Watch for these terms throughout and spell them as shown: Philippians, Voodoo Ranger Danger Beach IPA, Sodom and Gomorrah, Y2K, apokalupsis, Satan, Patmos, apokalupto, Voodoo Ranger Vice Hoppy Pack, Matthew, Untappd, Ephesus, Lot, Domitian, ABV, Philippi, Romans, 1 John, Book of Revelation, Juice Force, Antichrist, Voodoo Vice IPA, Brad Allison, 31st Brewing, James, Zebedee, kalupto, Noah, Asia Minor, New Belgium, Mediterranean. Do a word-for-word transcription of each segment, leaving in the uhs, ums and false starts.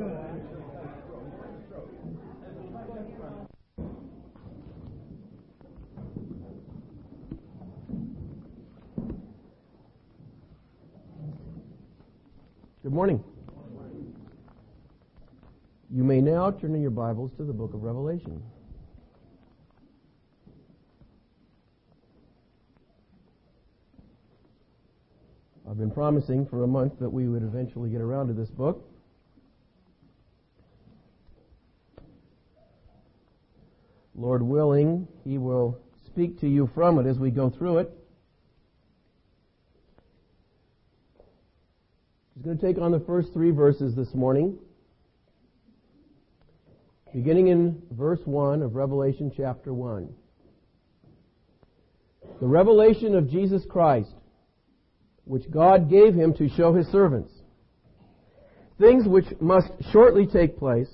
Good morning. You may now turn in your Bibles to the Book of Revelation. I've been promising for a month that we would eventually get around to this book. Lord willing, He will speak to you from it as we go through it. I'm going to take on the first three verses this morning, beginning in verse one of Revelation chapter one. The revelation of Jesus Christ, which God gave him to show his servants, things which must shortly take place.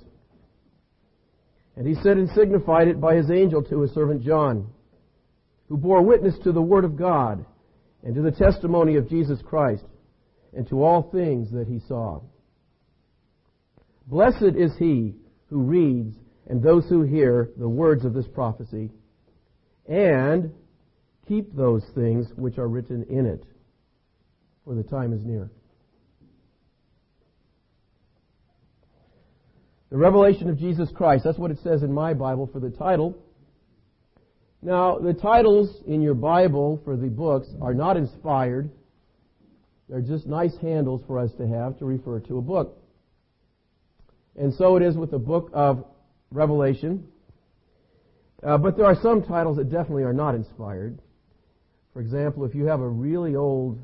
And he said and signified it by his angel to his servant John, who bore witness to the word of God and to the testimony of Jesus Christ, and to all things that he saw. Blessed is he who reads and those who hear the words of this prophecy, and keep those things which are written in it, for the time is near. The revelation of Jesus Christ, that's what it says in my Bible for the title. Now, the titles in your Bible for the books are not inspired. They're just nice handles for us to have to refer to a book. And so it is with the book of Revelation. Uh, but there are some titles that definitely are not inspired. For example, if you have a really old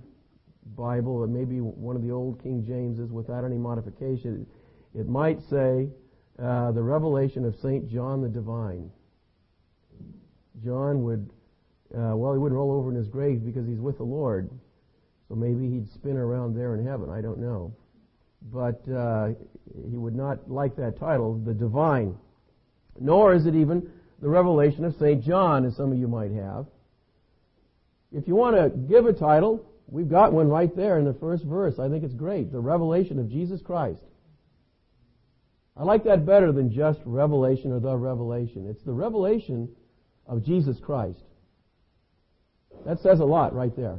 Bible, and maybe one of the old King Jameses without any modification, it might say, uh, the revelation of Saint John the Divine. John would, uh, well, he wouldn't roll over in his grave because he's with the Lord. So maybe he'd spin around there in heaven. I don't know. But uh, he would not like that title, the divine. Nor is it even the revelation of Saint John, as some of you might have. If you want to give a title, we've got one right there in the first verse. I think it's great. The revelation of Jesus Christ. I like that better than just revelation or the revelation. It's the revelation of Jesus Christ. That says a lot right there.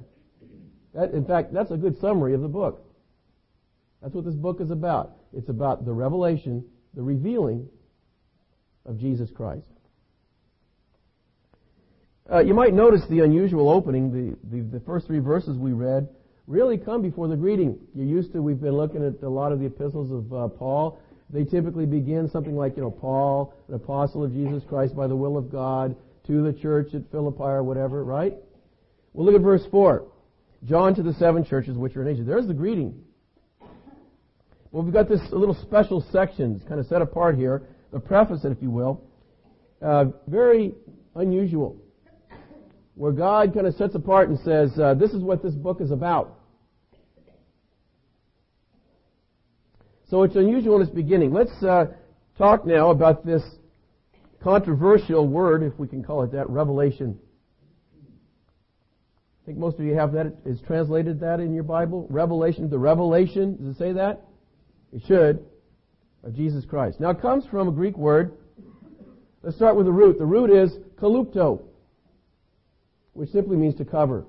That, in fact, that's a good summary of the book. That's what this book is about. It's about the revelation, the revealing of Jesus Christ. Uh, you might notice the unusual opening. The, the, the first three verses we read really come before the greeting. You're used to, we've been looking at a lot of the epistles of uh, Paul. They typically begin something like, you know, Paul, an apostle of Jesus Christ by the will of God, to the church at Philippi or whatever, right? Well, look at verse four. John to the seven churches which are in Asia. There's the greeting. Well, we've got this little special sections kind of set apart here, the preface, if you will, uh, very unusual, where God kind of sets apart and says, uh, this is what this book is about. So it's unusual in its beginning. Let's uh, talk now about this controversial word, if we can call it that, revelation. I think most of you have that. It's translated that in your Bible. Revelation, the revelation. Does it say that? It should. Of Jesus Christ. Now it comes from a Greek word. Let's start with the root. The root is kalupto, which simply means to cover.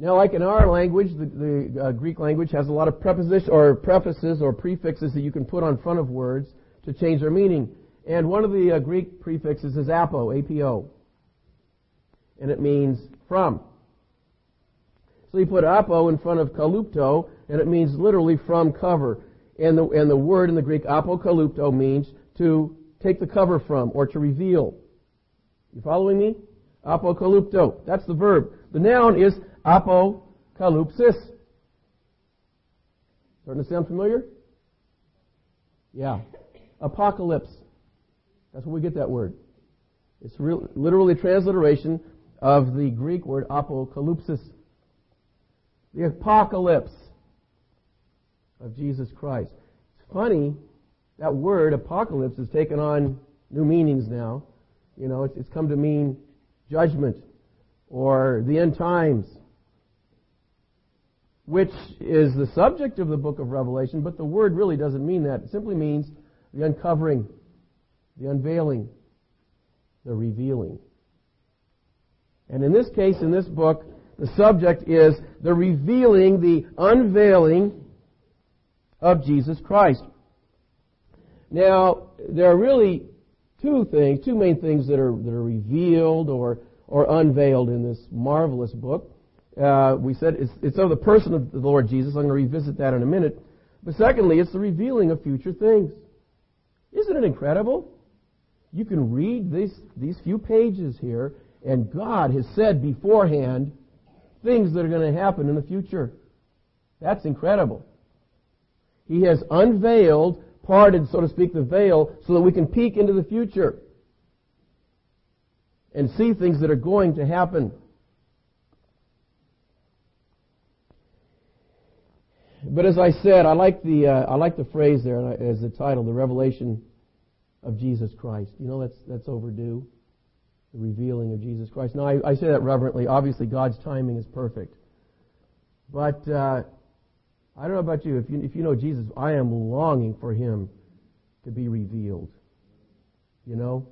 Now, like in our language, the, the uh, Greek language has a lot of preposition or prefaces or prefixes that you can put on front of words to change their meaning. And one of the uh, Greek prefixes is apo, A P O. And it means from. So you put apo in front of kalupto, and it means literally from cover. And the, and the word in the Greek, apokalupto, means to take the cover from or to reveal. You following me? Apokalupto. That's the verb. The noun is apokalupsis. Starting to sound familiar? Yeah. Apocalypse. That's where we get that word. It's real, literally a transliteration of the Greek word apokalypsis. The apocalypse of Jesus Christ. It's funny, that word apocalypse has taken on new meanings now. You know, it's, it's come to mean judgment or the end times. which is the subject of the book of Revelation, but the word really doesn't mean that. It simply means the uncovering, the unveiling, the revealing. And in this case, in this book, the subject is the revealing, the unveiling of Jesus Christ. Now, there are really two things, two main things that are that are revealed or or unveiled in this marvelous book. Uh, we said it's, it's of the person of the Lord Jesus. I'm going to revisit that in a minute. But secondly, it's the revealing of future things. Isn't it incredible? You can read these these few pages here, and God has said beforehand things that are going to happen in the future. That's incredible. He has unveiled, parted, so to speak, the veil so that we can peek into the future and see things that are going to happen. But as I said, I like the uh, I like the phrase there as the title, the revelation of Jesus Christ. You know, that's that's overdue. The revealing of Jesus Christ. Now, I, I say that reverently. Obviously, God's timing is perfect. But uh, I don't know about you. If you if you know Jesus, I am longing for Him to be revealed. You know,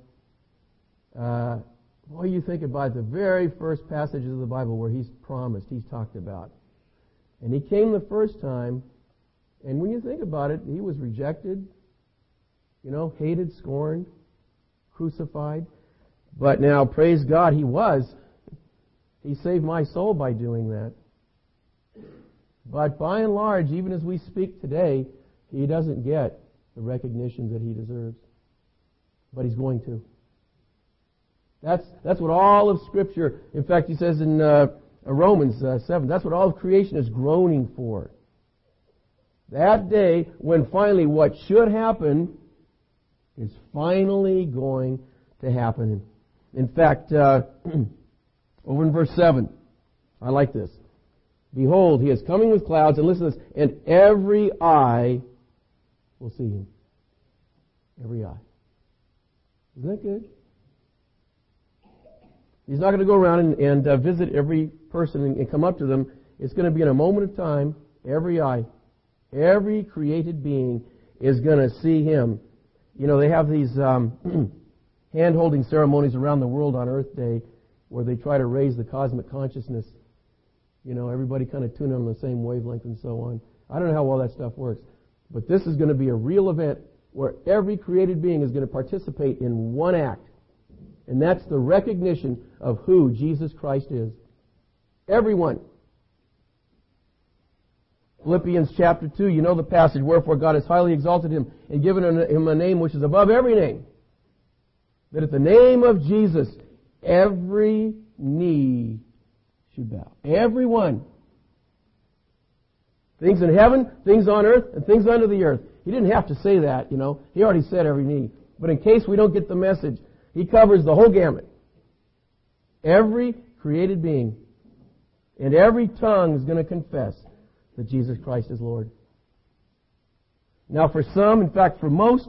uh, boy, you think about the very first passages of the Bible where He's promised, He's talked about, and He came the first time. And when you think about it, He was rejected. You know, hated, scorned, crucified. But now, praise God, He was. He saved my soul by doing that. But by and large, even as we speak today, He doesn't get the recognition that He deserves. But He's going to. That's that's what all of Scripture, in fact, He says in uh, Romans uh, seven, that's what all of creation is groaning for. That day when finally what should happen is finally going to happen. In fact, uh, over in verse seven, I like this. Behold, He is coming with clouds, and listen to this, and every eye will see Him. Every eye. Isn't that good? He's not going to go around and, and uh, visit every person and, and come up to them. It's going to be in a moment of time, every eye, every created being is going to see Him. You know, they have these um, hand-holding ceremonies around the world on Earth Day where they try to raise the cosmic consciousness. You know, everybody kind of tuned on the same wavelength and so on. I don't know how well that stuff works. But this is going to be a real event where every created being is going to participate in one act. And that's the recognition of who Jesus Christ is. Everyone. Philippians chapter two, you know the passage, wherefore God has highly exalted Him and given Him a name which is above every name, that at the name of Jesus every knee should bow. Everyone. Things in heaven, things on earth, and things under the earth. He didn't have to say that, you know. He already said every knee. But in case we don't get the message, He covers the whole gamut. Every created being and every tongue is going to confess that Jesus Christ is Lord. Now for some, in fact for most,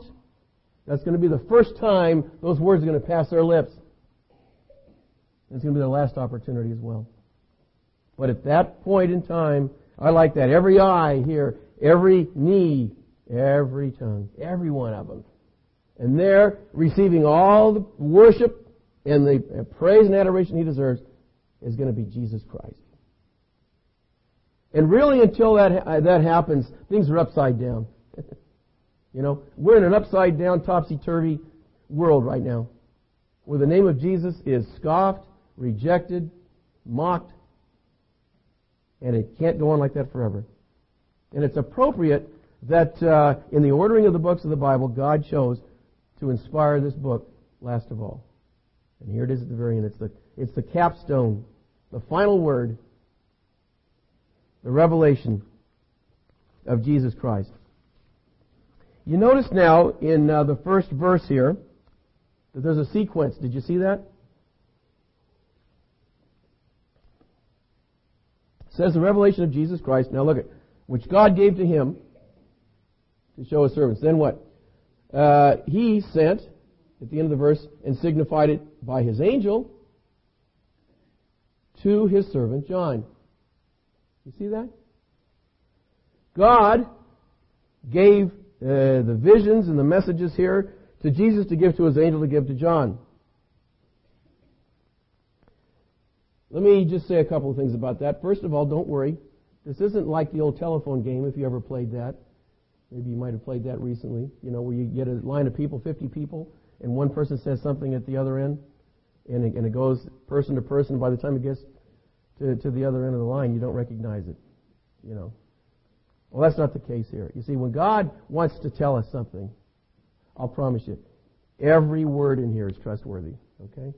that's going to be the first time those words are going to pass their lips. It's going to be their last opportunity as well. But at that point in time, I like that. Every eye here, every knee, every tongue, every one of them. And they're receiving all the worship and the praise and adoration He deserves is going to be Jesus Christ. And really, until that uh, that happens, things are upside down. You know, we're in an upside down, topsy-turvy world right now, where the name of Jesus is scoffed, rejected, mocked, and it can't go on like that forever. And it's appropriate that uh, in the ordering of the books of the Bible, God chose to inspire this book last of all. And here it is at the very end. It's the it's the capstone, the final word. The revelation of Jesus Christ. You notice now in uh, the first verse here that there's a sequence. Did you see that? It says the revelation of Jesus Christ. Now look at which God gave to Him to show His servants. Then what? Uh, he sent at the end of the verse and signified it by His angel to His servant John. You see that? God gave uh, the visions and the messages here to Jesus to give to his angel to give to John. Let me just say a couple of things about that. First of all, don't worry. This isn't like the old telephone game, if you ever played that. Maybe you might have played that recently, you know, where you get a line of people, fifty people, and one person says something at the other end, and it, and it goes person to person. By the time it gets to, to the other end of the line, you don't recognize it, you know. Well, that's not the case here. You see, when God wants to tell us something, I'll promise you, every word in here is trustworthy, okay?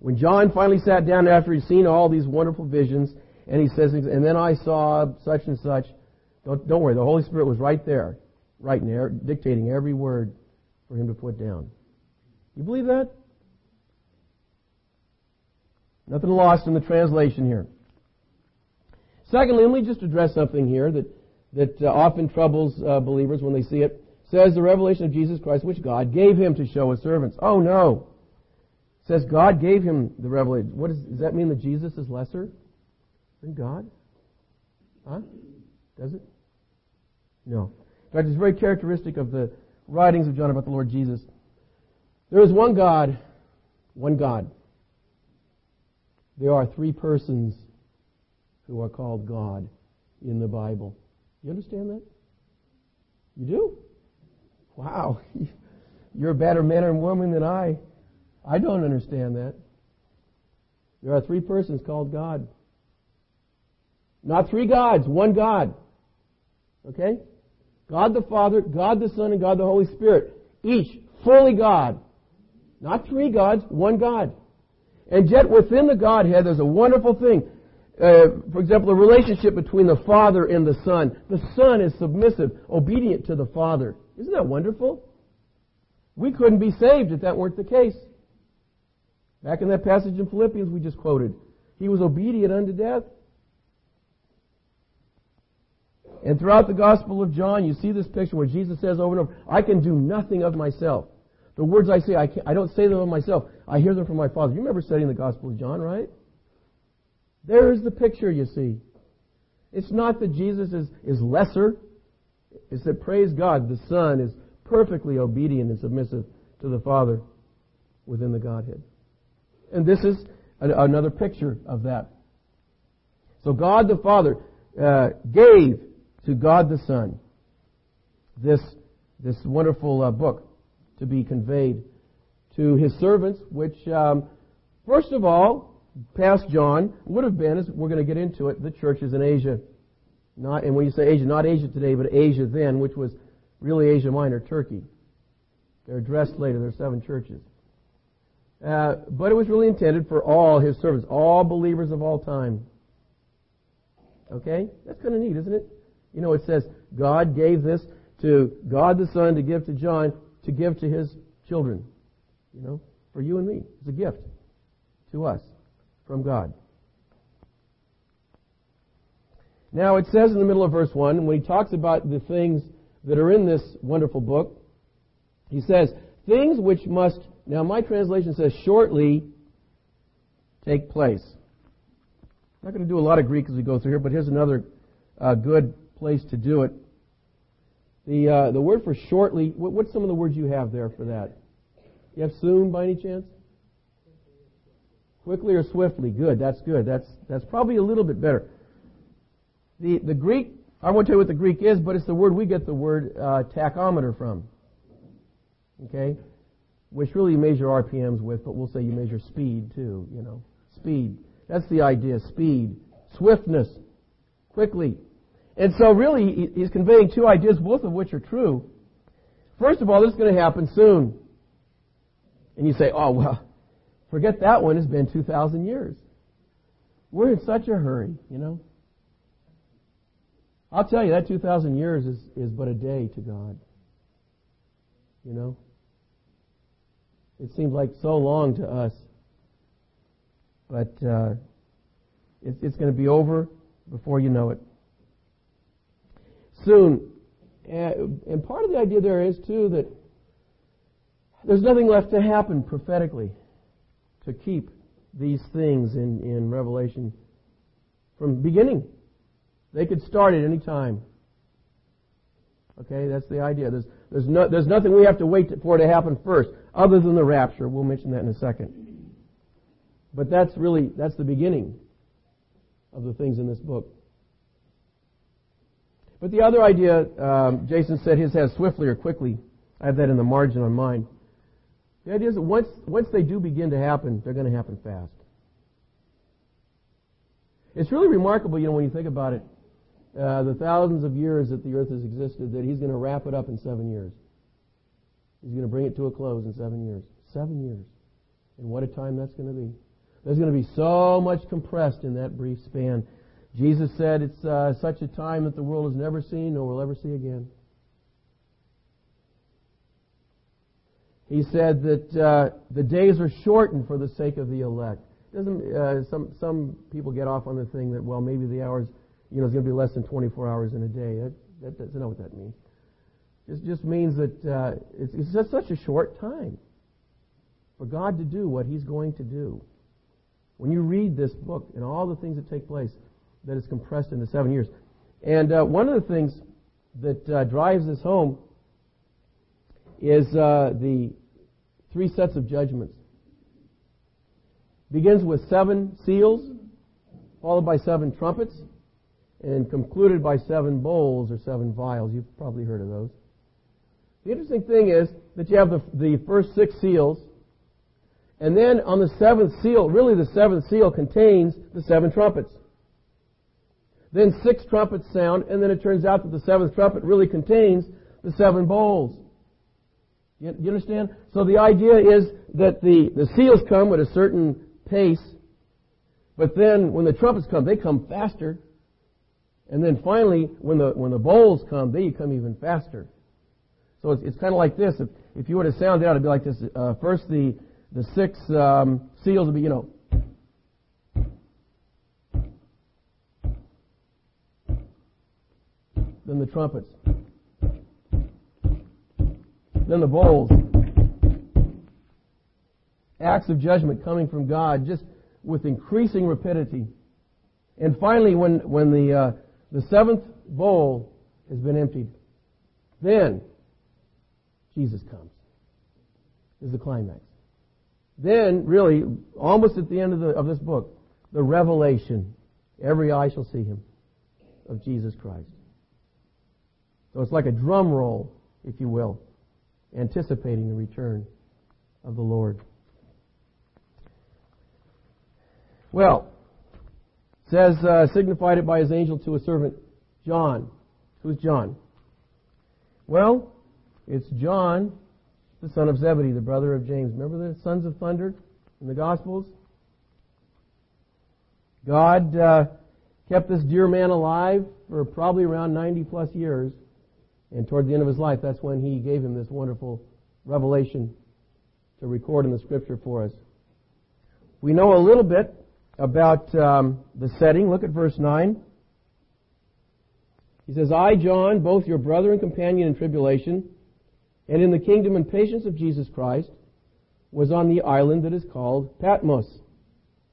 When John finally sat down after he'd seen all these wonderful visions, and he says, and then I saw such and such. Don't, don't worry, the Holy Spirit was right there, right in there, dictating every word for him to put down. You believe that? Nothing lost in the translation here. Secondly, let me just address something here that, that uh, often troubles uh, believers when they see it. It says, the revelation of Jesus Christ, which God gave him to show his servants. Oh, no. It says God gave him the revelation. What is, does that mean that Jesus is lesser than God? Huh? Does it? No. In fact, it's very characteristic of the writings of John about the Lord Jesus. There is one God, one God. There are three persons who are called God in the Bible. You understand that? You do? Wow. You're a better man and woman than I. I don't understand that. There are three persons called God. Not three gods, one God. Okay? God the Father, God the Son, and God the Holy Spirit. Each fully God. Not three gods, one God. And yet within the Godhead there's a wonderful thing. Uh, for example, the relationship between the Father and the Son. The Son is submissive, obedient to the Father. Isn't that wonderful? We couldn't be saved if that weren't the case. Back in that passage in Philippians we just quoted, he was obedient unto death. And throughout the Gospel of John, you see this picture where Jesus says over and over, I can do nothing of myself. The words I say, I, can't, I don't say them of myself. I hear them from my Father. You remember studying the Gospel of John, right? There is the picture, you see. It's not that Jesus is, is lesser. It's that, praise God, the Son is perfectly obedient and submissive to the Father within the Godhead. And this is a, another picture of that. So God the Father uh, gave to God the Son this, this wonderful uh, book to be conveyed to his servants, which, um, first of all, past John would have been, as we're going to get into it, the churches in Asia. Not, and when you say Asia, not Asia today, but Asia then, which was really Asia Minor, Turkey. They're addressed later. There are seven churches. Uh, but it was really intended for all his servants, all believers of all time. Okay? That's kind of neat, isn't it? You know, it says God gave this to God the Son to give to John to give to his children. You know, for you and me. It's a gift to us from God. Now it says in the middle of verse one, when he talks about the things that are in this wonderful book, he says, things which must, now my translation says, shortly take place. I'm not going to do a lot of Greek as we go through here, but here's another uh, good place to do it. The uh, the word for shortly, what, what's some of the words you have there for that? You have soon by any chance? Quickly or swiftly. Good. That's good. That's that's probably a little bit better. The the Greek, I won't tell you what the Greek is, but it's the word we get the word uh, tachometer from. Okay? Which really you measure R P Ms with, but we'll say you measure speed too, you know. Speed. That's the idea. Speed. Swiftness. Quickly. And so really he's conveying two ideas, both of which are true. First of all, this is going to happen soon. And you say, oh, well, forget that one, it's been two thousand years. We're in such a hurry, you know. I'll tell you, that two thousand years is, is but a day to God. You know? It seems like so long to us. But uh, it, it's going to be over before you know it. Soon. And part of the idea there is, too, that there's nothing left to happen prophetically to keep these things in, in Revelation from beginning. They could start at any time. Okay, that's the idea. There's there's no there's nothing we have to wait for to happen first, other than the rapture. We'll mention that in a second. But that's really that's the beginning of the things in this book. But the other idea, um, Jason said his has swiftly or quickly. I have that in the margin on mine. The idea is that once once they do begin to happen, they're going to happen fast. It's really remarkable, you know, when you think about it. Uh, the thousands of years that the earth has existed, that he's going to wrap it up in seven years. He's going to bring it to a close in seven years. Seven years. And what a time that's going to be. There's going to be so much compressed in that brief span. Jesus said it's uh, such a time that the world has never seen nor will ever see again. He said that uh, the days are shortened for the sake of the elect. Doesn't uh, some some people get off on the thing that, well, maybe the hours... You know, it's going to be less than twenty-four hours in a day. That, that, that's not what that means. It just means that uh, it's, it's just such a short time for God to do what He's going to do. When you read this book and all the things that take place, that is compressed into seven years. And uh, one of the things that uh, drives this home is uh, the three sets of judgments. Begins with seven seals, followed by seven trumpets, and concluded by seven bowls or seven vials. You've probably heard of those. The interesting thing is that you have the, the first six seals, and then on the seventh seal, really the seventh seal contains the seven trumpets. Then six trumpets sound, and then it turns out that the seventh trumpet really contains the seven bowls. You, you understand? So the idea is that the, the seals come at a certain pace, but then when the trumpets come, they come faster. And then finally, when the when the bowls come, they come even faster. So it's it's kind of like this. If if you were to sound it out, it'd be like this. Uh, first, the the six um, seals would be, you know, then the trumpets, then the bowls. Acts of judgment coming from God, just with increasing rapidity. And finally, when when the uh, The seventh bowl has been emptied. Then Jesus comes. This is the climax. Then, really, almost at the end of, the, of this book, the revelation. Every eye shall see Him, of Jesus Christ. So it's like a drum roll, if you will, anticipating the return of the Lord. Well, says, uh, signified it by His angel to His servant John. Who's John? Well, it's John, the son of Zebedee, the brother of James. Remember the sons of thunder in the Gospels? God uh, kept this dear man alive for probably around ninety plus years. And toward the end of his life, that's when He gave him this wonderful revelation to record in the Scripture for us. We know a little bit about um, the setting. Look at verse nine. He says, I, John, both your brother and companion in tribulation, and in the kingdom and patience of Jesus Christ, was on the island that is called Patmos,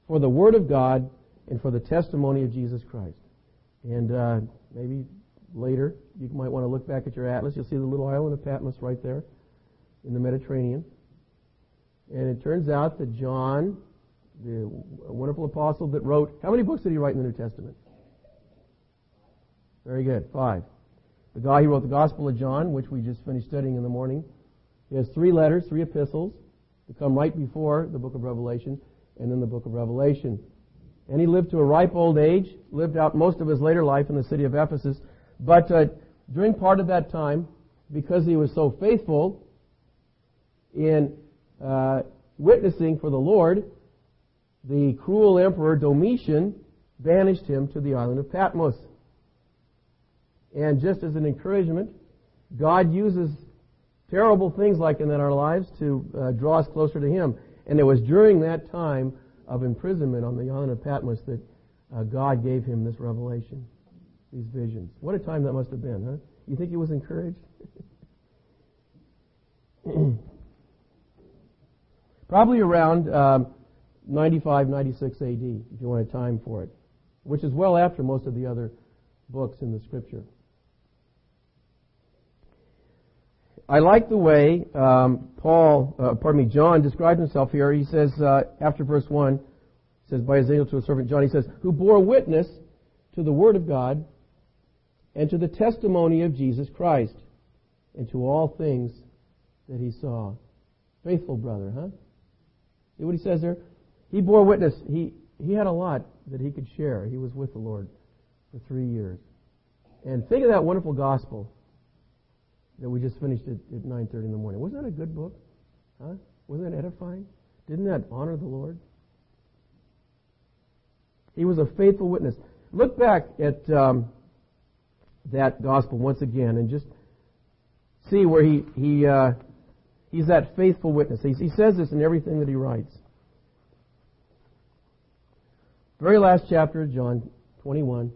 for the word of God and for the testimony of Jesus Christ. And uh, maybe later, you might want to look back at your atlas. You'll see the little island of Patmos right there in the Mediterranean. And it turns out that John, the wonderful apostle that wrote, how many books did he write in the New Testament? Very good, five. The guy who wrote the Gospel of John, which we just finished studying in the morning, he has three letters, three epistles, that come right before the Book of Revelation, and then the Book of Revelation. And he lived to a ripe old age, lived out most of his later life in the city of Ephesus, but uh, during part of that time, because he was so faithful in uh, witnessing for the Lord, the cruel emperor Domitian banished him to the island of Patmos. And just as an encouragement, God uses terrible things like in our lives to uh, draw us closer to Him. And it was during that time of imprisonment on the island of Patmos that uh, God gave him this revelation, these visions. What a time that must have been, huh? You think he was encouraged? Probably around... Um, ninety-five, ninety-six A D, if you want a time for it, which is well after most of the other books in the Scripture. I like the way um, Paul, uh, pardon me, John describes himself here. He says, uh, after verse one, he says, by his angel to his servant John, he says, who bore witness to the word of God and to the testimony of Jesus Christ and to all things that he saw. Faithful brother, huh? See what he says there? He bore witness. He, he had a lot that he could share. He was with the Lord for three years. And think of that wonderful gospel that we just finished at, at nine thirty in the morning. Wasn't that a good book? Huh? Wasn't that edifying? Didn't that honor the Lord? He was a faithful witness. Look back at um, that gospel once again and just see where he he uh, he's that faithful witness. He, he says this in everything that he writes. Very last chapter of John twenty-one.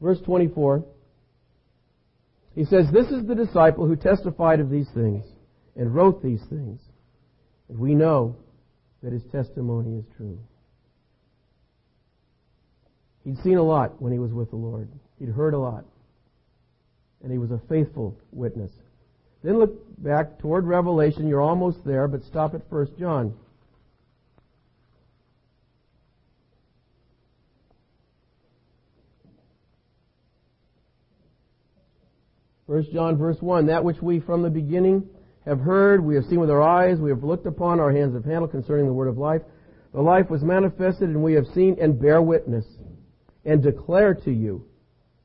Verse twenty-four, he says, this is the disciple who testified of these things and wrote these things. And we know that his testimony is true. He'd seen a lot when he was with the Lord. He'd heard a lot. And he was a faithful witness. Then look back toward Revelation. You're almost there, but stop at First John. First John verse one, that which we from the beginning have heard, we have seen with our eyes, we have looked upon, our hands have handled concerning the word of life. The life was manifested, and we have seen and bear witness, and declare to you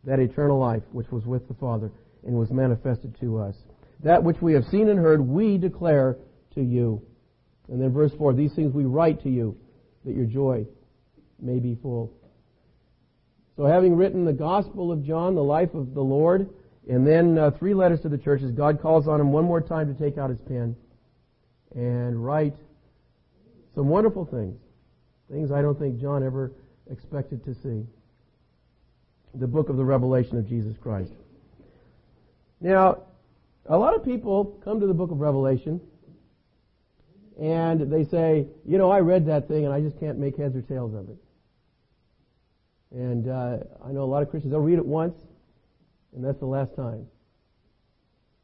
that eternal life which was with the Father and was manifested to us. That which we have seen and heard, we declare to you. And then verse four, these things we write to you, that your joy may be full. So having written the Gospel of John, the life of the Lord, and then uh, three letters to the churches, God calls on him one more time to take out his pen and write some wonderful things, things I don't think John ever expected to see. The book of the Revelation of Jesus Christ. Now, a lot of people come to the book of Revelation and they say, you know, I read that thing and I just can't make heads or tails of it. And uh, I know a lot of Christians, they'll read it once, and that's the last time.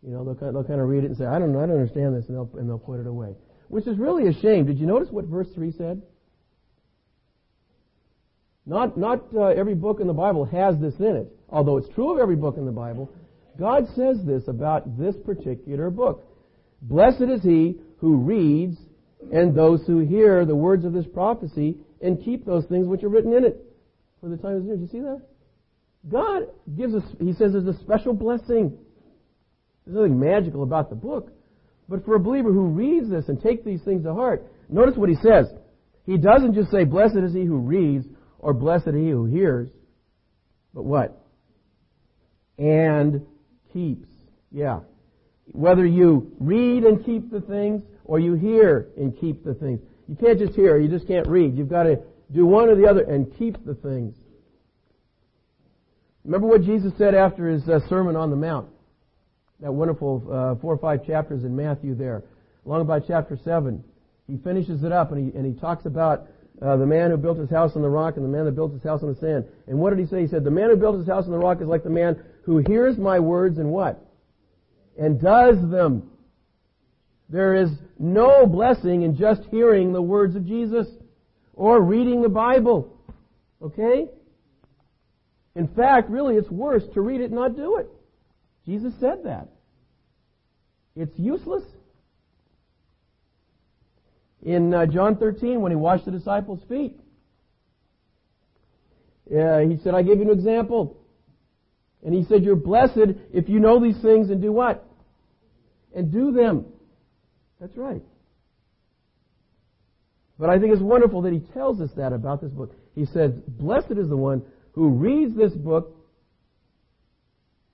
You know, they'll, they'll kind of read it and say, I don't know, I don't understand this, and they'll, and they'll put it away. Which is really a shame. Did you notice what verse three said? Not, not uh, every book in the Bible has this in it, although it's true of every book in the Bible. God says this about this particular book. Blessed is he who reads and those who hear the words of this prophecy and keep those things which are written in it. For the time is near. Did you see that? God gives us, he says there's a special blessing. There's nothing magical about the book. But for a believer who reads this and takes these things to heart, notice what he says. He doesn't just say, blessed is he who reads, or blessed is he who hears, but what? And keeps. Yeah. Whether you read and keep the things, or you hear and keep the things. You can't just hear, you just can't read. You've got to do one or the other and keep the things. Remember what Jesus said after his uh, Sermon on the Mount, that wonderful uh, four or five chapters in Matthew there, along about chapter seven. He finishes it up, and he and he talks about uh, the man who built his house on the rock and the man that built his house on the sand. And what did he say? He said, the man who built his house on the rock is like the man who hears my words and what? And does them. There is no blessing in just hearing the words of Jesus or reading the Bible. Okay? In fact, really, it's worse to read it and not do it. Jesus said that. It's useless. In uh, John thirteen, when he washed the disciples' feet, uh, he said, I gave you an example. And he said, you're blessed if you know these things and do what? And do them. That's right. But I think it's wonderful that he tells us that about this book. He says, blessed is the one who reads this book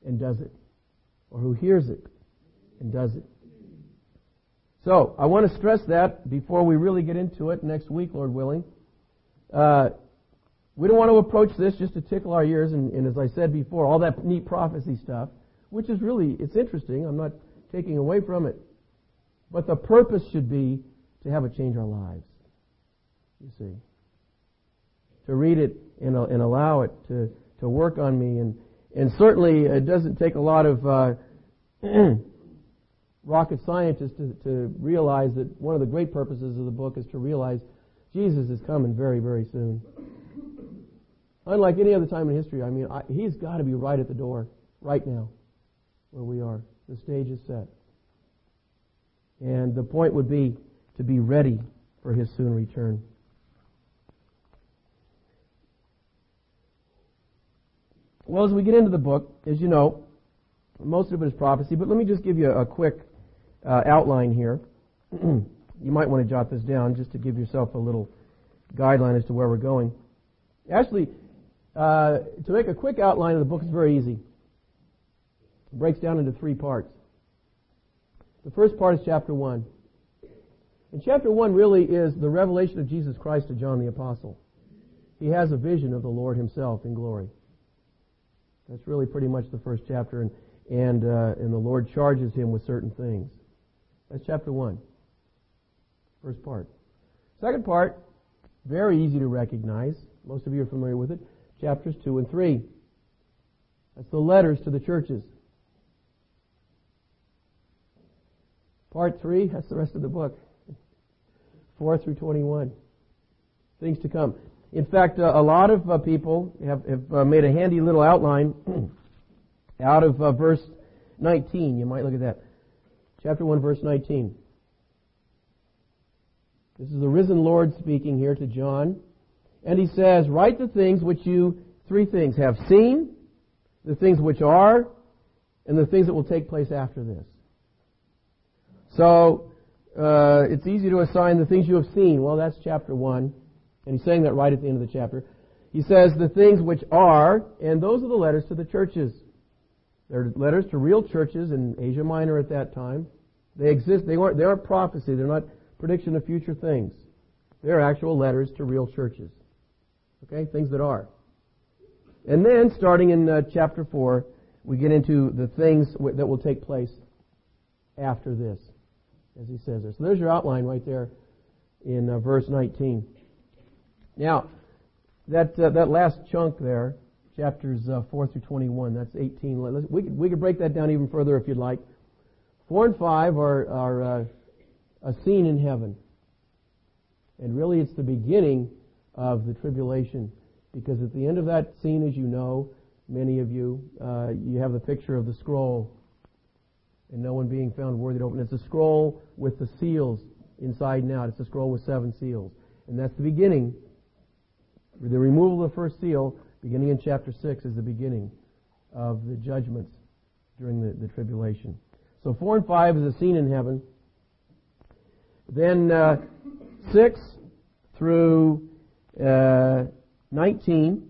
and does it, or who hears it and does it. So, I want to stress that before we really get into it next week, Lord willing. Uh, we don't want to approach this just to tickle our ears, and, and as I said before, all that neat prophecy stuff, which is really, it's interesting, I'm not taking away from it. But the purpose should be to have it change our lives, you see. To read it and, and allow it to, to work on me and, And certainly it doesn't take a lot of uh, rocket scientists to, to realize that one of the great purposes of the book is to realize Jesus is coming very, very soon. Unlike any other time in history, I mean, I, he's got to be right at the door, right now, where we are. The stage is set. And the point would be to be ready for his soon return. Well, as we get into the book, as you know, most of it is prophecy, but let me just give you a quick uh, outline here. You might want to jot this down just to give yourself a little guideline as to where we're going. Actually, uh, to make a quick outline of the book is very easy. It breaks down into three parts. The first part is chapter one. And chapter one really is the revelation of Jesus Christ to John the Apostle. He has a vision of the Lord himself in glory. That's really pretty much the first chapter, and and, uh, and the Lord charges him with certain things. That's chapter one, first part. Second part, very easy to recognize. Most of you are familiar with it. Chapters two and three. That's the letters to the churches. Part three, that's the rest of the book. four through twenty-one. Things to come. In fact, uh, a lot of uh, people have, have uh, made a handy little outline out of uh, verse nineteen. You might look at that. Chapter one, verse nineteen. This is the risen Lord speaking here to John. And he says, write the things which you, three things, have seen, the things which are, and the things that will take place after this. So, uh, it's easy to assign the things you have seen. Well, that's chapter one. And he's saying that right at the end of the chapter. He says, the things which are, and those are the letters to the churches. They're letters to real churches in Asia Minor at that time. They exist. They aren't, they aren't prophecy. They're not prediction of future things. They're actual letters to real churches. Okay, things that are. And then, starting in uh, chapter four, we get into the things w- that will take place after this, as he says there. So there's your outline right there in uh, verse nineteen. Now, that uh, that last chunk there, chapters uh, four through twenty-one, that's eighteen. Let's, we, could, we could break that down even further if you'd like. four and five are, are uh, a scene in heaven. And really it's the beginning of the tribulation, because at the end of that scene, as you know, many of you, uh, you have the picture of the scroll and no one being found worthy to open. It's a scroll with the seals inside and out. It's a scroll with seven seals. And that's the beginning. The removal of the first seal, beginning in chapter six, is the beginning of the judgments during the, the tribulation. So four and five is a scene in heaven. Then uh, six through... Uh, nineteen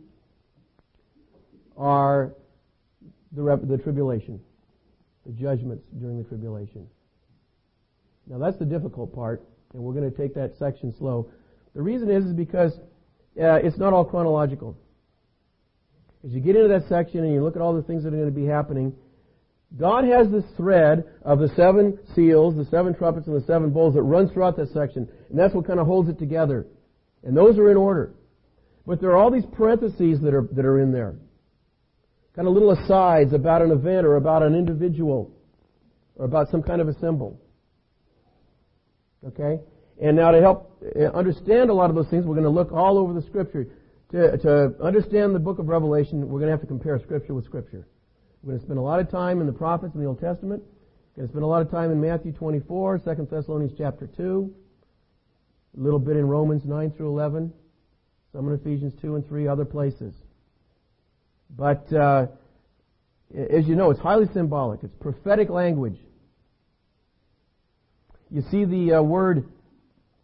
are the, rep- the tribulation, the judgments during the tribulation. Now that's the difficult part, and we're going to take that section slow. The reason is, is because uh, it's not all chronological. As you get into that section and you look at all the things that are going to be happening, God has this thread of the seven seals, the seven trumpets, and the seven bowls that runs throughout that section, and that's what kind of holds it together. And those are in order. But there are all these parentheses that are that are in there. Kind of little asides about an event or about an individual or about some kind of a symbol. Okay? And now to help understand a lot of those things, we're going to look all over the Scripture. To, to understand the book of Revelation, we're going to have to compare Scripture with Scripture. We're going to spend a lot of time in the prophets in the Old Testament. We're going to spend a lot of time in Matthew twenty-four, Second Thessalonians chapter two. A little bit in Romans nine through eleven, some in Ephesians two and three, other places. But uh, as you know, it's highly symbolic. It's prophetic language. You see the uh, word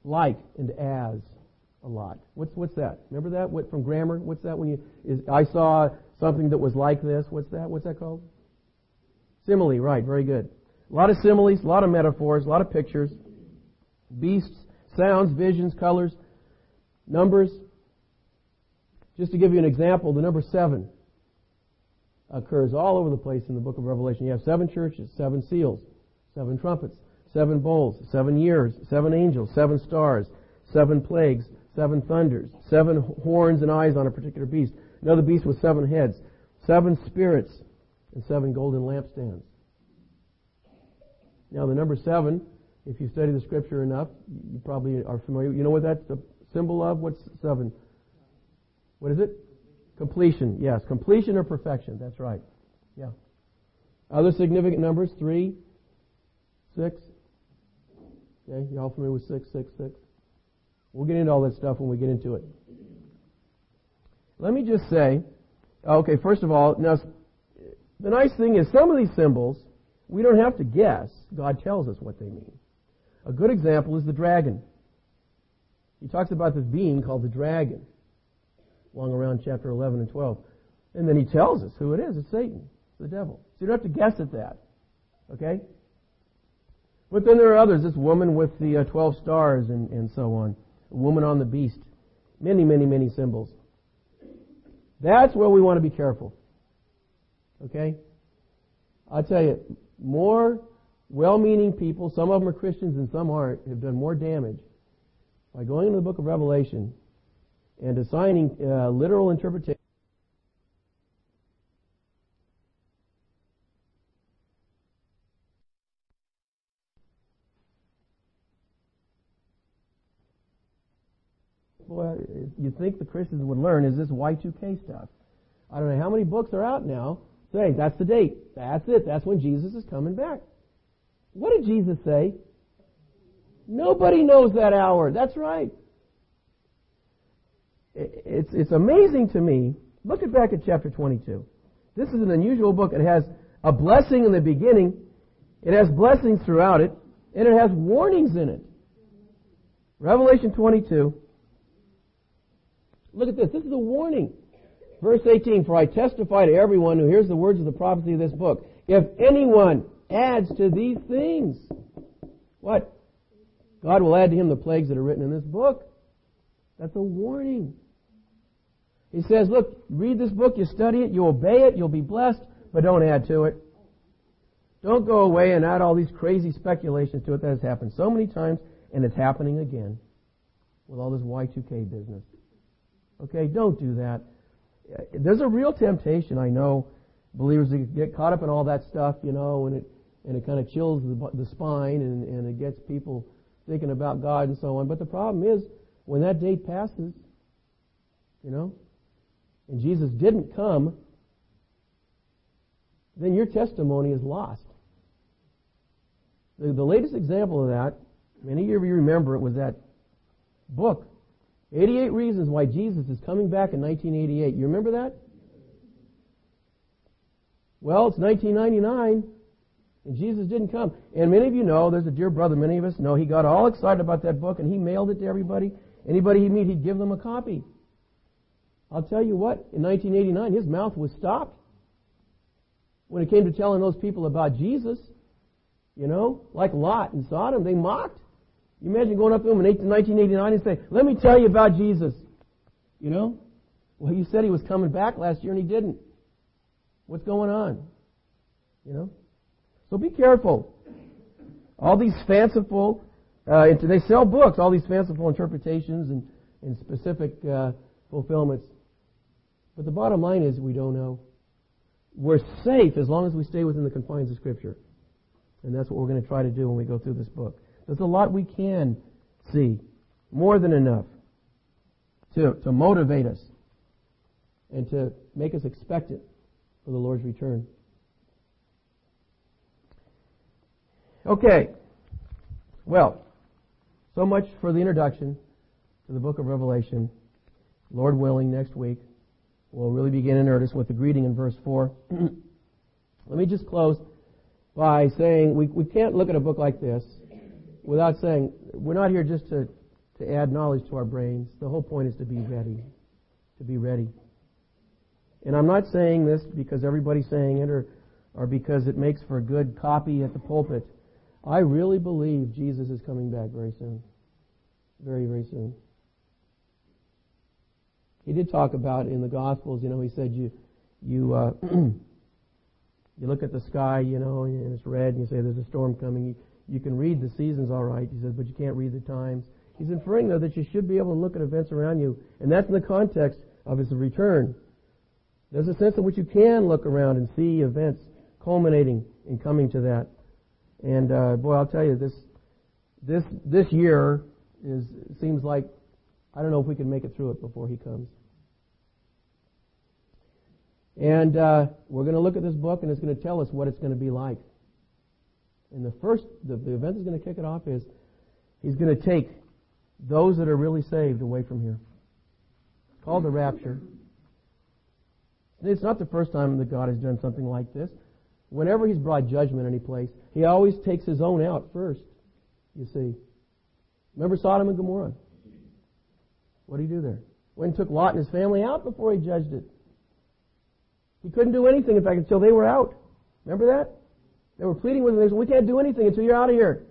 like and as a lot. What's what's that? Remember that what, from grammar? What's that when you is I saw something that was like this? What's that? What's that called? Simile, right? Very good. A lot of similes, a lot of metaphors, a lot of pictures, beasts. Sounds, visions, colors, numbers. Just to give you an example, the number seven occurs all over the place in the book of Revelation. You have seven churches, seven seals, seven trumpets, seven bowls, seven years, seven angels, seven stars, seven plagues, seven thunders, seven horns and eyes on a particular beast. Another beast with seven heads, Seven spirits and seven golden lampstands. Now, the number seven, if you study the Scripture enough, you probably are familiar. You know what that's the symbol of? What's seven? What is it? Completion. Yes, completion or perfection. That's right. Yeah. Other significant numbers, three, six. Okay, you all familiar with six, six, six? We'll get into all that stuff when we get into it. Let me just say, okay, first of all, now the nice thing is some of these symbols, we don't have to guess. God tells us what they mean. A good example is the dragon. He talks about this being called the dragon, along around chapter eleven and twelve. And then he tells us who it is. It's Satan, the devil. So you don't have to guess at that. Okay? But then there are others. This woman with the uh, twelve stars and, and so on. A woman on the beast. Many, many, many symbols. That's where we want to be careful. Okay? I'll tell you, more well-meaning people, some of them are Christians and some aren't, have done more damage by going into the book of Revelation and assigning uh, literal interpretation. Well, you'd think the Christians would learn is this Y two K stuff. I don't know how many books are out now saying that's the date. That's it. That's when Jesus is coming back. What did Jesus say? Nobody knows that hour. That's right. It's it's amazing to me. Look at back at chapter twenty-two. This is an unusual book. It has a blessing in the beginning. It has blessings throughout it. And it has warnings in it. Revelation twenty-two. Look at this. This is a warning. Verse eighteen, for I testify to everyone who hears the words of the prophecy of this book. If anyone adds to these things, what? God will add to him the plagues that are written in this book. That's a warning. He says, look, read this book, you study it, you obey it, you'll be blessed, but don't add to it. Don't go away and add all these crazy speculations to it. That has happened so many times, and it's happening again with all this Y two K business. Okay, don't do that. There's a real temptation, I know, believers that get caught up in all that stuff, you know, and it and it kind of chills the, the spine, and, and it gets people thinking about God and so on. But the problem is, when that date passes, you know, and Jesus didn't come, then your testimony is lost. The, the latest example of that, many of you remember it, was that book, eighty-eight Reasons Why Jesus is Coming Back in nineteen eighty-eight. You remember that? Well, it's nineteen ninety-nine, and Jesus didn't come. And many of you know, there's a dear brother, many of us know, he got all excited about that book, and he mailed it to everybody. Anybody he'd meet, he'd give them a copy. I'll tell you what, in nineteen eighty-nine, his mouth was stopped when it came to telling those people about Jesus. You know, like Lot and Sodom, they mocked. You imagine going up to him in nineteen eighty-nine and saying, let me tell you about Jesus. You know? Well, you said he was coming back last year and he didn't. What's going on? You know? So be careful. All these fanciful, uh, they sell books, all these fanciful interpretations and, and specific uh, fulfillments. But the bottom line is we don't know. We're safe as long as we stay within the confines of Scripture. And that's what we're going to try to do when we go through this book. There's a lot we can see, more than enough, to, to motivate us and to make us expectant for the Lord's return. Okay, well, so much for the introduction to the book of Revelation. Lord willing, next week we'll really begin in earnest with the greeting in verse four. Let me just close by saying we, we can't look at a book like this without saying, we're not here just to, to add knowledge to our brains. The whole point is to be ready. To be ready. And I'm not saying this because everybody's saying it or, or because it makes for good copy at the pulpit. I really believe Jesus is coming back very soon. Very, very soon. He did talk about in the Gospels, you know, he said, you you uh, you look at the sky, you know, and it's red, and you say there's a storm coming. You, You can read the seasons all right, he says, but you can't read the times. He's inferring, though, that you should be able to look at events around you, and that's in the context of his return. There's a sense in which you can look around and see events culminating and coming to that. And uh, boy, I'll tell you, this this this year is seems like I don't know if we can make it through it before he comes. And uh, we're going to look at this book, and it's going to tell us what it's going to be like. And the first, the, the event that's going to kick it off is he's going to take those that are really saved away from here. It's called the rapture. And it's not the first time that God has done something like this. Whenever he's brought judgment any place, he always takes his own out first, you see. Remember Sodom and Gomorrah? What did he do there? Went and took Lot and his family out before he judged it. He couldn't do anything, in fact, until they were out. Remember that? They were pleading with him. They said, we can't do anything until you're out of here.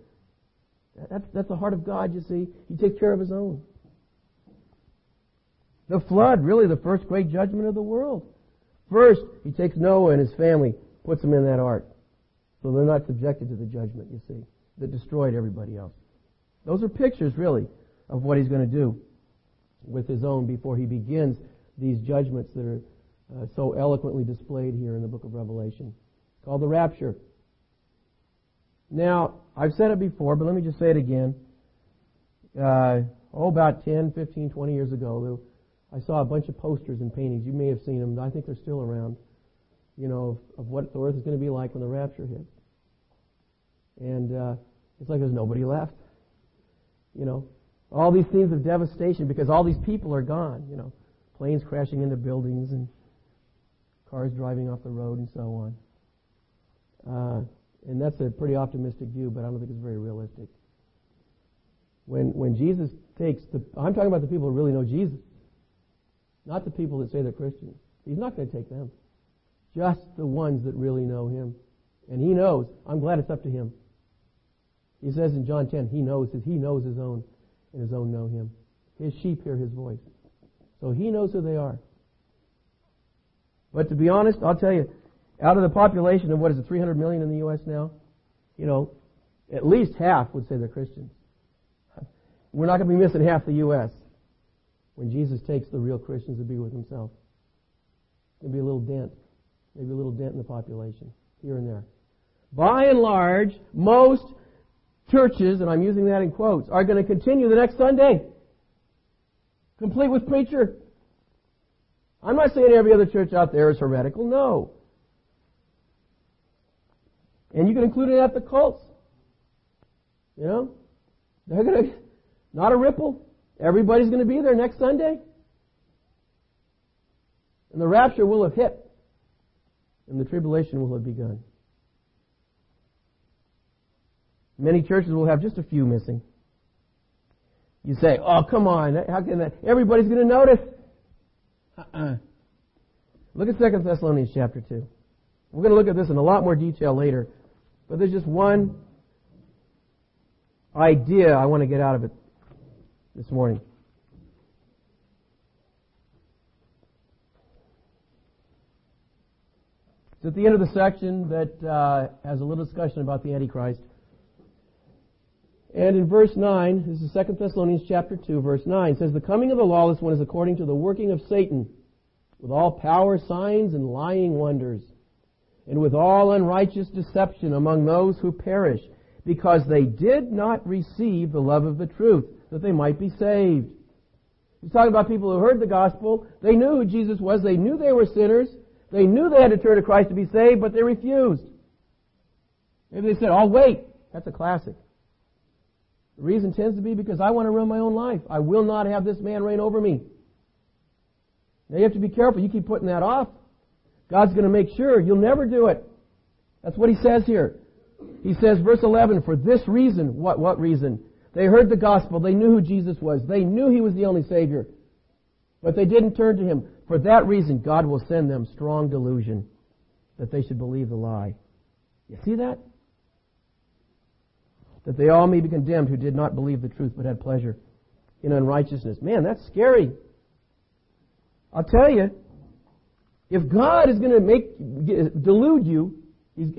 That's, that's the heart of God, you see. He takes care of his own. The flood, really the first great judgment of the world. First, he takes Noah and his family, puts them in that ark. So they're not subjected to the judgment, you see, that destroyed everybody else. Those are pictures, really, of what he's going to do with his own before he begins these judgments that are uh, so eloquently displayed here in the book of Revelation. It's called the rapture. Now, I've said it before, but let me just say it again. Uh, oh, about ten, fifteen, twenty years ago, I saw a bunch of posters and paintings. You may have seen them. I think they're still around, you know, of, of what the earth is going to be like when the rapture hits. And uh, it's like there's nobody left. You know, all these scenes of devastation because all these people are gone, you know, planes crashing into buildings and cars driving off the road and so on. Uh, and that's a pretty optimistic view, but I don't think it's very realistic. When when Jesus takes the... I'm talking about the people who really know Jesus, not the people that say they're Christians. He's not going to take them. Just the ones that really know him. And he knows. I'm glad it's up to him. He says in John ten, he knows his, he knows his own, and his own know him. His sheep hear his voice. So he knows who they are. But to be honest, I'll tell you, out of the population of, what is it, three hundred million in the U S now? You know, at least half would say they're Christians. We're not going to be missing half the U S when Jesus takes the real Christians to be with himself. There'll be a little dent, maybe a little dent in the population, here and there. By and large, most churches, and I'm using that in quotes, are going to continue the next Sunday, complete with preacher. I'm not saying every other church out there is heretical, no. And you can include in that the cults. You know? They're going to, not a ripple. Everybody's going to be there next Sunday. And the rapture will have hit. And the tribulation will have begun. Many churches will have just a few missing. You say, oh, come on. How can that? Everybody's going to notice. Uh-uh. Look at Second Thessalonians chapter two. We're going to look at this in a lot more detail later. But there's just one idea I want to get out of it this morning. It's at the end of the section that uh, has a little discussion about the Antichrist. And in verse nine, this is Second Thessalonians chapter two, verse nine, it says, the coming of the lawless one is according to the working of Satan, with all power, signs, and lying wonders, and with all unrighteous deception among those who perish, because they did not receive the love of the truth, that they might be saved. He's talking about people who heard the gospel. They knew who Jesus was. They knew they were sinners. They knew they had to turn to Christ to be saved, but they refused. Maybe they said, I'll wait. That's a classic. The reason tends to be because I want to run my own life. I will not have this man reign over me. Now you have to be careful. You keep putting that off. God's going to make sure you'll never do it. That's what he says here. He says, verse eleven, for this reason, what, what reason? They heard the gospel. They knew who Jesus was. They knew he was the only Savior. But they didn't turn to him. For that reason, God will send them strong delusion that they should believe the lie. You see that? That they all may be condemned who did not believe the truth but had pleasure in unrighteousness. Man, that's scary. I'll tell you, if God is going to make delude you,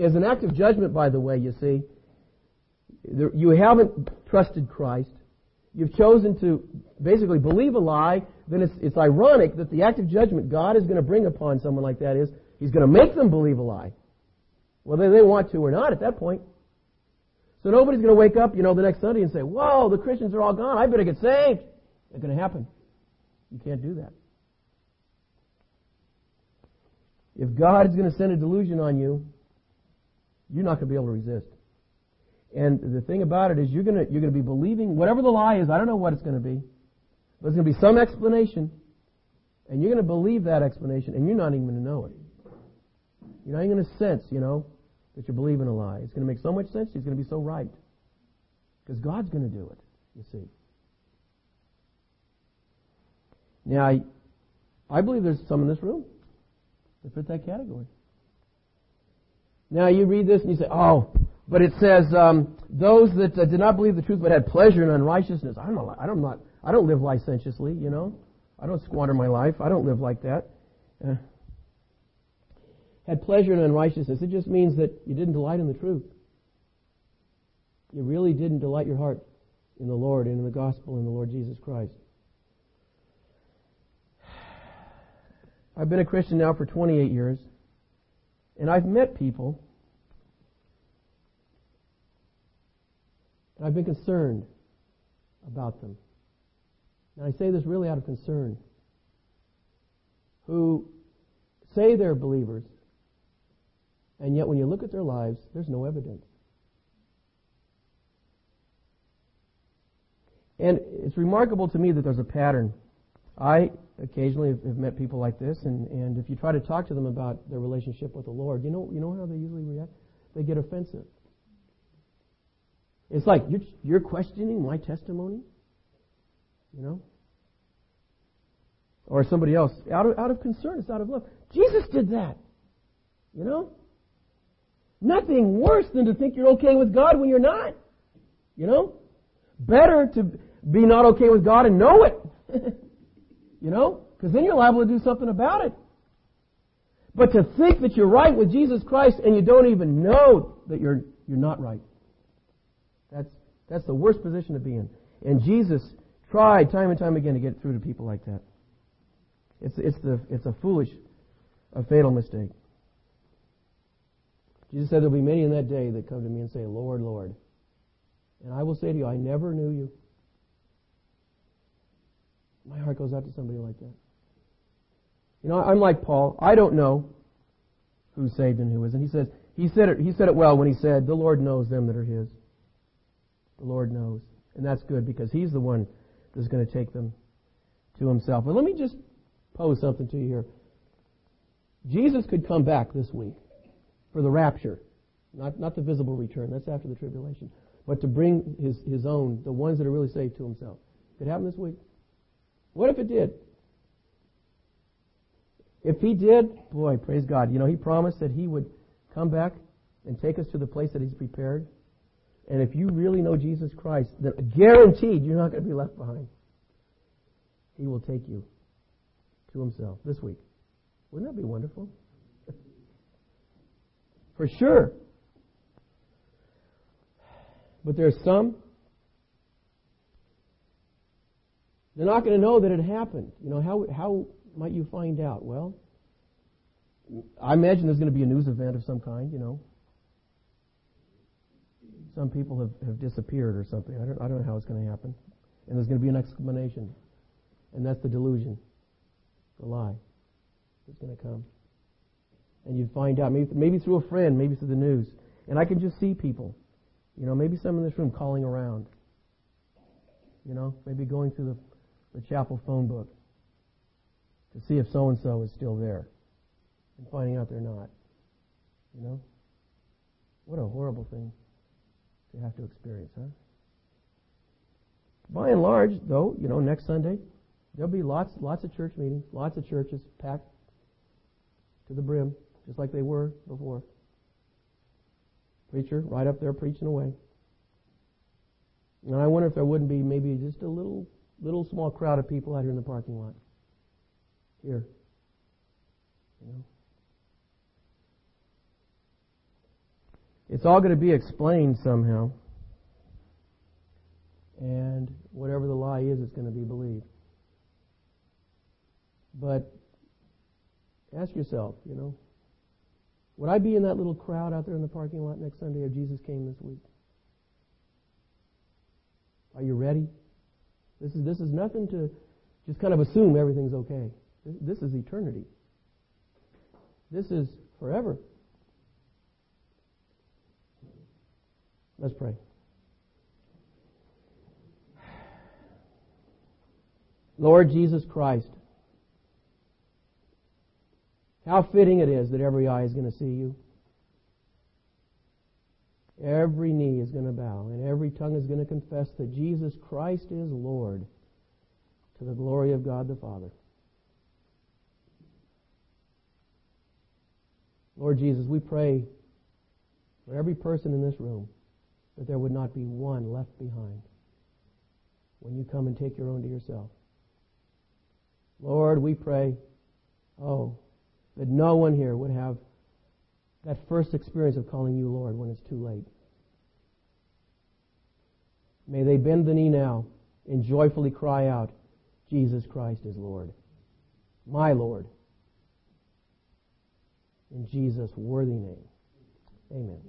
as an act of judgment, by the way, you see, you haven't trusted Christ, you've chosen to basically believe a lie, then it's, it's ironic that the act of judgment God is going to bring upon someone like that is he's going to make them believe a lie, whether they want to or not at that point. So nobody's going to wake up, you know, the next Sunday and say, whoa, the Christians are all gone. I better get saved. It's going to happen. You can't do that. If God is going to send a delusion on you, you're not going to be able to resist. And the thing about it is you're going to, you're going to be believing whatever the lie is. I don't know what it's going to be. But there's going to be some explanation. And you're going to believe that explanation, and you're not even going to know it. You're not even going to sense, you know, that you're believing a lie. It's going to make so much sense, it's going to be so right. Because God's going to do it, you see. Now, I, I believe there's some in this room that fit that category. Now, you read this and you say, oh, but it says, um, those that uh, did not believe the truth but had pleasure in unrighteousness. I'm not, I don't not, I don't live licentiously, you know. I don't squander my life. I don't live like that. Uh, had pleasure in unrighteousness. It just means that you didn't delight in the truth. You really didn't delight your heart in the Lord and in the gospel and the Lord Jesus Christ. I've been a Christian now for twenty-eight years, and I've met people, and I've been concerned about them. And I say this really out of concern, who say they're believers, and yet when you look at their lives, there's no evidence. And it's remarkable to me that there's a pattern. I occasionally have met people like this, and, and if you try to talk to them about their relationship with the Lord, you know you know how they usually react? They get offensive. It's like, you're, you're questioning my testimony? You know? Or somebody else, out of, out of concern, it's out of love. Jesus did that. You know? Nothing worse than to think you're okay with God when you're not. You know? Better to be not okay with God and know it. You know? Because then you're liable to do something about it. But to think that you're right with Jesus Christ and you don't even know that you're you're not right. That's that's the worst position to be in. And Jesus tried time and time again to get through to people like that. It's it's the it's a foolish, a fatal mistake. Jesus said, there'll be many in that day that come to me and say, Lord, Lord. And I will say to you, I never knew you. My heart goes out to somebody like that. You know, I'm like Paul. I don't know who's saved and who isn't. He says he said it he said it well when he said, the Lord knows them that are his. The Lord knows. And that's good because he's the one that's going to take them to himself. But let me just pose something to you here. Jesus could come back this week for the rapture. Not not the visible return. That's after the tribulation. But to bring his, his own, the ones that are really saved, to himself. Could happen this week. What if it did? If he did, boy, praise God. You know, he promised that he would come back and take us to the place that he's prepared. And if you really know Jesus Christ, then guaranteed you're not going to be left behind. He will take you to himself this week. Wouldn't that be wonderful? For sure. But there's some, they're not going to know that it happened. You know, how how might you find out? Well, I imagine there's going to be a news event of some kind, you know. Some people have, have disappeared or something. I don't I don't know how it's going to happen. And there's going to be an explanation. And that's the delusion, the lie that's going to come. And you'd find out, maybe, maybe through a friend, maybe through the news. And I can just see people, you know, maybe some in this room calling around, you know, maybe going through the the chapel phone book to see if so-and-so is still there and finding out they're not. You know? What a horrible thing to have to experience, huh? By and large, though, you know, next Sunday, there'll be lots lots of church meetings, lots of churches packed to the brim, just like they were before. Preacher right up there preaching away. And I wonder if there wouldn't be maybe just a little little small crowd of people out here in the parking lot. Here. You know? It's all going to be explained somehow. And end, whatever the lie is, it's going to be believed. But ask yourself, you know, would I be in that little crowd out there in the parking lot next Sunday if Jesus came this week? Are you ready? This is this is nothing to just kind of assume everything's okay. This is eternity. This is forever. Let's pray. Lord Jesus Christ, how fitting it is that every eye is going to see you. Every knee is going to bow and every tongue is going to confess that Jesus Christ is Lord, to the glory of God the Father. Lord Jesus, we pray for every person in this room that there would not be one left behind when you come and take your own to yourself. Lord, we pray, oh, that no one here would have that first experience of calling you Lord when it's too late. May they bend the knee now and joyfully cry out, Jesus Christ is Lord, my Lord. In Jesus' worthy name, amen.